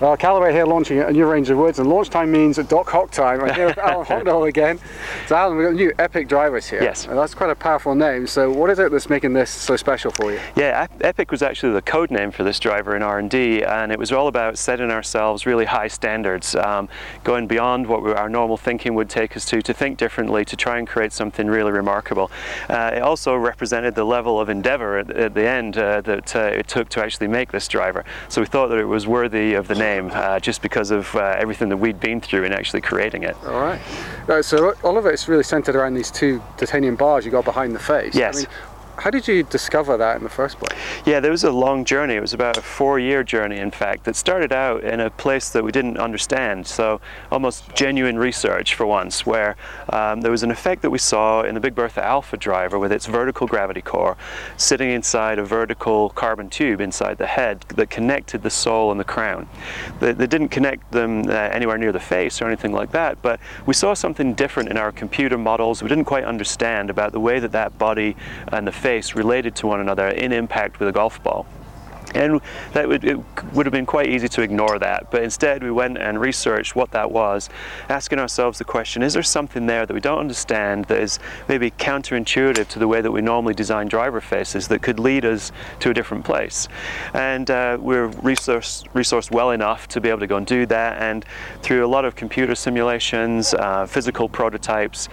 Well, Callaway here launching a new range of woods, and launch time means a Doc Hock time. I'm here with Alan Hocknall again. So Alan, we've got new EPIC drivers here. Yes. And that's quite a powerful name. So what is it that's making this so special for you? Yeah, EPIC was actually the code name for this driver in R&D, and it was all about setting ourselves really high standards, going beyond what our normal thinking would take us to think differently, to try and create something really remarkable. It also represented the level of endeavor at the end that it took to actually make this driver. So we thought that it was worthy of the name. Just because of everything that we'd been through in actually creating it. All right. So all of it's really centered around these two titanium bars you got behind the face. Yes. I mean, how did you discover that in the first place? Yeah, there was a long journey. It was about a 4-year journey, in fact, that started out in a place that we didn't understand. So almost genuine research for once, where there was an effect that we saw in the Big Bertha Alpha driver with its vertical gravity core sitting inside a vertical carbon tube inside the head that connected the sole and the crown. They didn't connect them anywhere near the face or anything like that, but we saw something different in our computer models. We didn't quite understand about the way that that body and the face related to one another in impact with a golf ball. And that it would have been quite easy to ignore that, but instead we went and researched what that was, asking ourselves the question, is there something there that we don't understand that is maybe counterintuitive to the way that we normally design driver faces that could lead us to a different place? And we're resourced well enough to be able to go and do that, and through a lot of computer simulations, physical prototypes,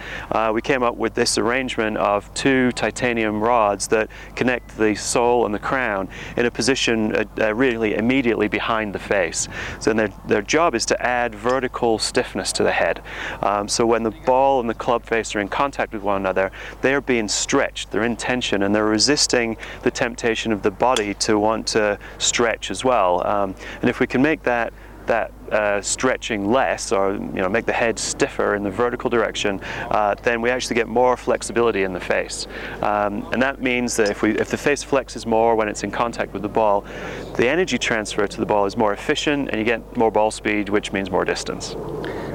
we came up with this arrangement of two titanium rods that connect the sole and the crown in a position really immediately behind the face. So their job is to add vertical stiffness to the head. So when the ball and the club face are in contact with one another, they're being stretched, they're in tension, and they're resisting the temptation of the body to want to stretch as well. And if we can make that stretching less, or make the head stiffer in the vertical direction, then we actually get more flexibility in the face, and that means that if the face flexes more when it's in contact with the ball, the energy transfer to the ball is more efficient, and you get more ball speed, which means more distance.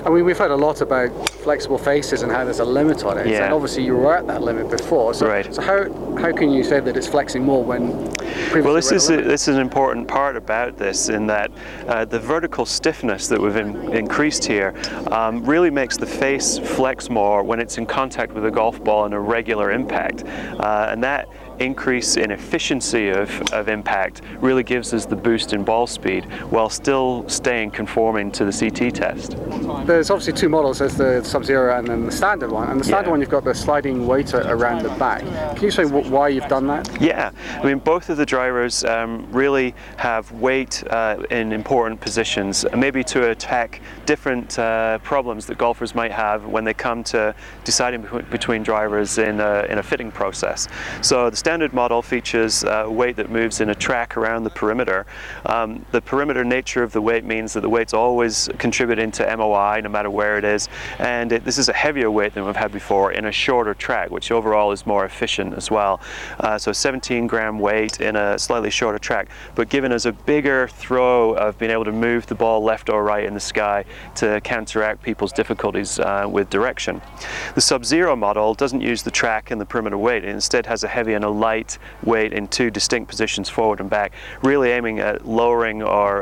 I mean, we've heard a lot about flexible faces and how there's a limit on it. Yeah. And obviously you were at that limit before. So, right. So how can you say that it's flexing more when previously? Well, this is an important part about this, in that the vertical stiffness that we've increased here really makes the face flex more when it's in contact with a golf ball in a regular impact, and that increase in efficiency of impact really gives us the boost in ball speed while still staying conforming to the CT test. There's obviously two models, there's the Sub-Zero and then the standard one. And the standard one, you've got the sliding weight around the back. Can you say why you've done that? Yeah, I mean, both of the drivers really have weight in important positions, maybe to attack different problems that golfers might have when they come to deciding between drivers in a fitting process. So the standard model features weight that moves in a track around the perimeter. The perimeter nature of the weight means that the weight's always contributing to MOI no matter where it is, and this is a heavier weight than we've had before in a shorter track, which overall is more efficient as well. So 17-gram weight in a slightly shorter track, but giving us a bigger throw of being able to move the ball left or right in the sky to counteract people's difficulties with direction. The Sub-Zero model doesn't use the track and the perimeter weight, it instead has a heavy and a light weight in two distinct positions, forward and back, really aiming at lowering or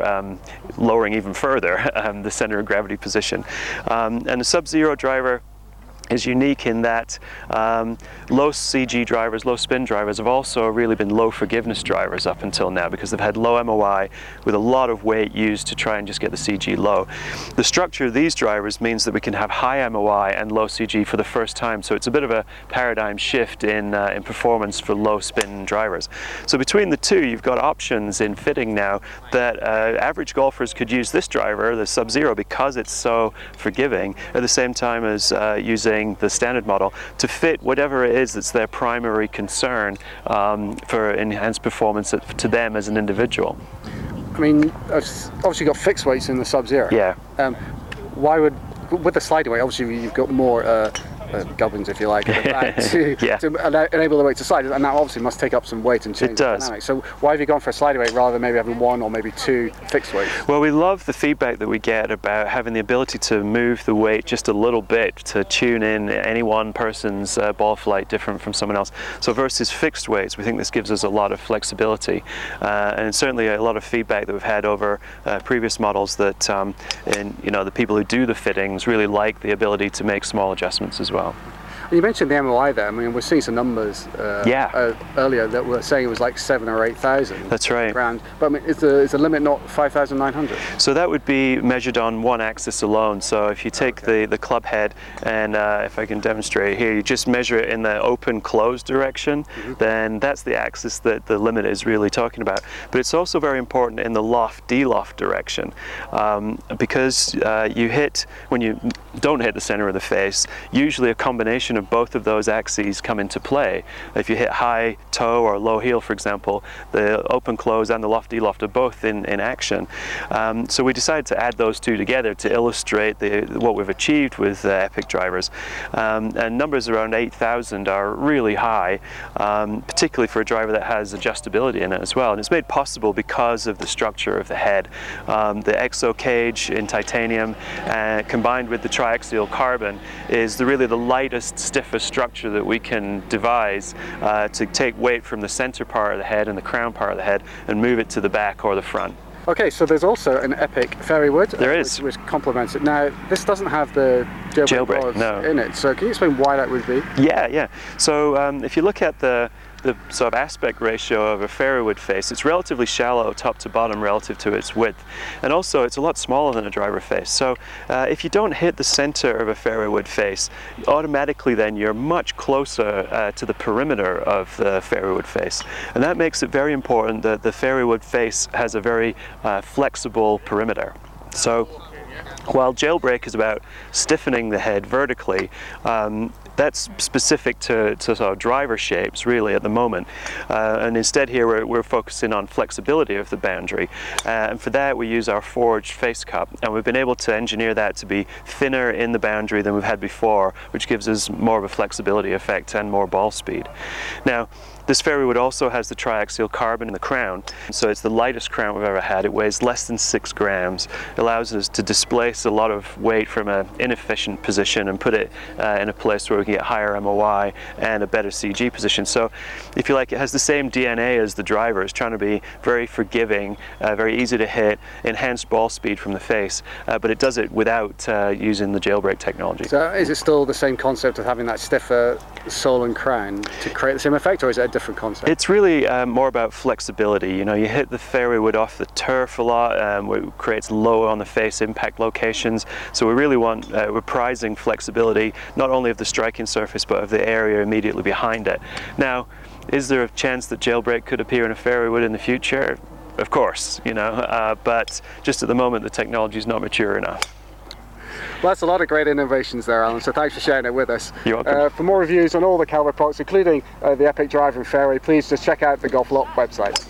lowering even further the center of gravity position. And the Sub-Zero driver is unique in that low CG drivers, low spin drivers, have also really been low forgiveness drivers up until now, because they've had low MOI with a lot of weight used to try and just get the CG low. The structure of these drivers means that we can have high MOI and low CG for the first time, so it's a bit of a paradigm shift in performance for low spin drivers. So between the two, you've got options in fitting now that average golfers could use this driver, the Sub-Zero, because it's so forgiving, at the same time as using the standard model to fit whatever it is that's their primary concern for enhanced performance to them as an individual. I mean, obviously you've got fixed weights in the Sub-Zero. Yeah. Why would, with the sliding weight, obviously you've got more gubbins, if you like, at the back to, yeah, to enable the weight to slide, and that obviously must take up some weight and change the dynamic. So why have you gone for a sliding weight rather than maybe having one or maybe two fixed weights? Well, we love the feedback that we get about having the ability to move the weight just a little bit to tune in any one person's ball flight different from someone else. So versus fixed weights, we think this gives us a lot of flexibility, and certainly a lot of feedback that we've had over previous models that, the people who do the fittings really like the ability to make small adjustments as well. You mentioned the MOI there. I mean, we're seeing some numbers earlier that were saying it was like 7,000 or 8,000. That's right. Grand. But I mean, is the limit not 5,900? So that would be measured on one axis alone. So if you take the club head and if I can demonstrate here, you just measure it in the open-closed direction, then that's the axis that the limit is really talking about. But it's also very important in the loft-deloft direction because when you don't hit the center of the face, usually a combination of both of those axes come into play. If you hit high toe or low heel, for example, the open close and the loft deloft are both in action. So we decided to add those two together to illustrate what we've achieved with EPIC drivers. And numbers around 8,000 are really high, particularly for a driver that has adjustability in it as well. And it's made possible because of the structure of the head. The EXO cage in titanium combined with the triaxial carbon is really the lightest, stiffest structure that we can devise to take weight from the center part of the head and the crown part of the head and move it to the back or the front. Okay, so there's also an EPIC fairy wood which complements it. Now, this doesn't have the jailbreak in it, so can you explain why that would be? Yeah. So if you look at the sort of aspect ratio of a fairwood face, it's relatively shallow top to bottom relative to its width, and also it's a lot smaller than a driver face. So if you don't hit the center of a fairwood face, automatically then you're much closer to the perimeter of the fairwood face, and that makes it very important that the fairwood face has a very flexible perimeter. So while jailbreak is about stiffening the head vertically, that's specific to sort of driver shapes really at the moment, and instead here we're focusing on flexibility of the boundary, and for that we use our forged face cup, and we've been able to engineer that to be thinner in the boundary than we've had before, which gives us more of a flexibility effect and more ball speed. Now, this fairwood also has the triaxial carbon in the crown, so it's the lightest crown we've ever had. It weighs less than 6 grams. It allows us to displace a lot of weight from an inefficient position and put it in a place where we can get higher MOI and a better CG position. So, if you like, it has the same DNA as the driver. It's trying to be very forgiving, very easy to hit, enhanced ball speed from the face, but it does it without using the jailbreak technology. So is it still the same concept of having that stiffer sole and crown to create the same effect, or is it a different concept? It's really more about flexibility. You know, you hit the fairway wood off the turf a lot, it creates low on the face impact locations, so we really want, we're prizing flexibility not only of the striking surface but of the area immediately behind it. Now, is there a chance that jailbreak could appear in a fairway wood in the future? Of course, but just at the moment the technology is not mature enough. Well, that's a lot of great innovations there, Alan, so thanks for sharing it with us. You're welcome. For more reviews on all the Callaway products, including the EPIC driver and fairway, please just check out the Golf Lock website.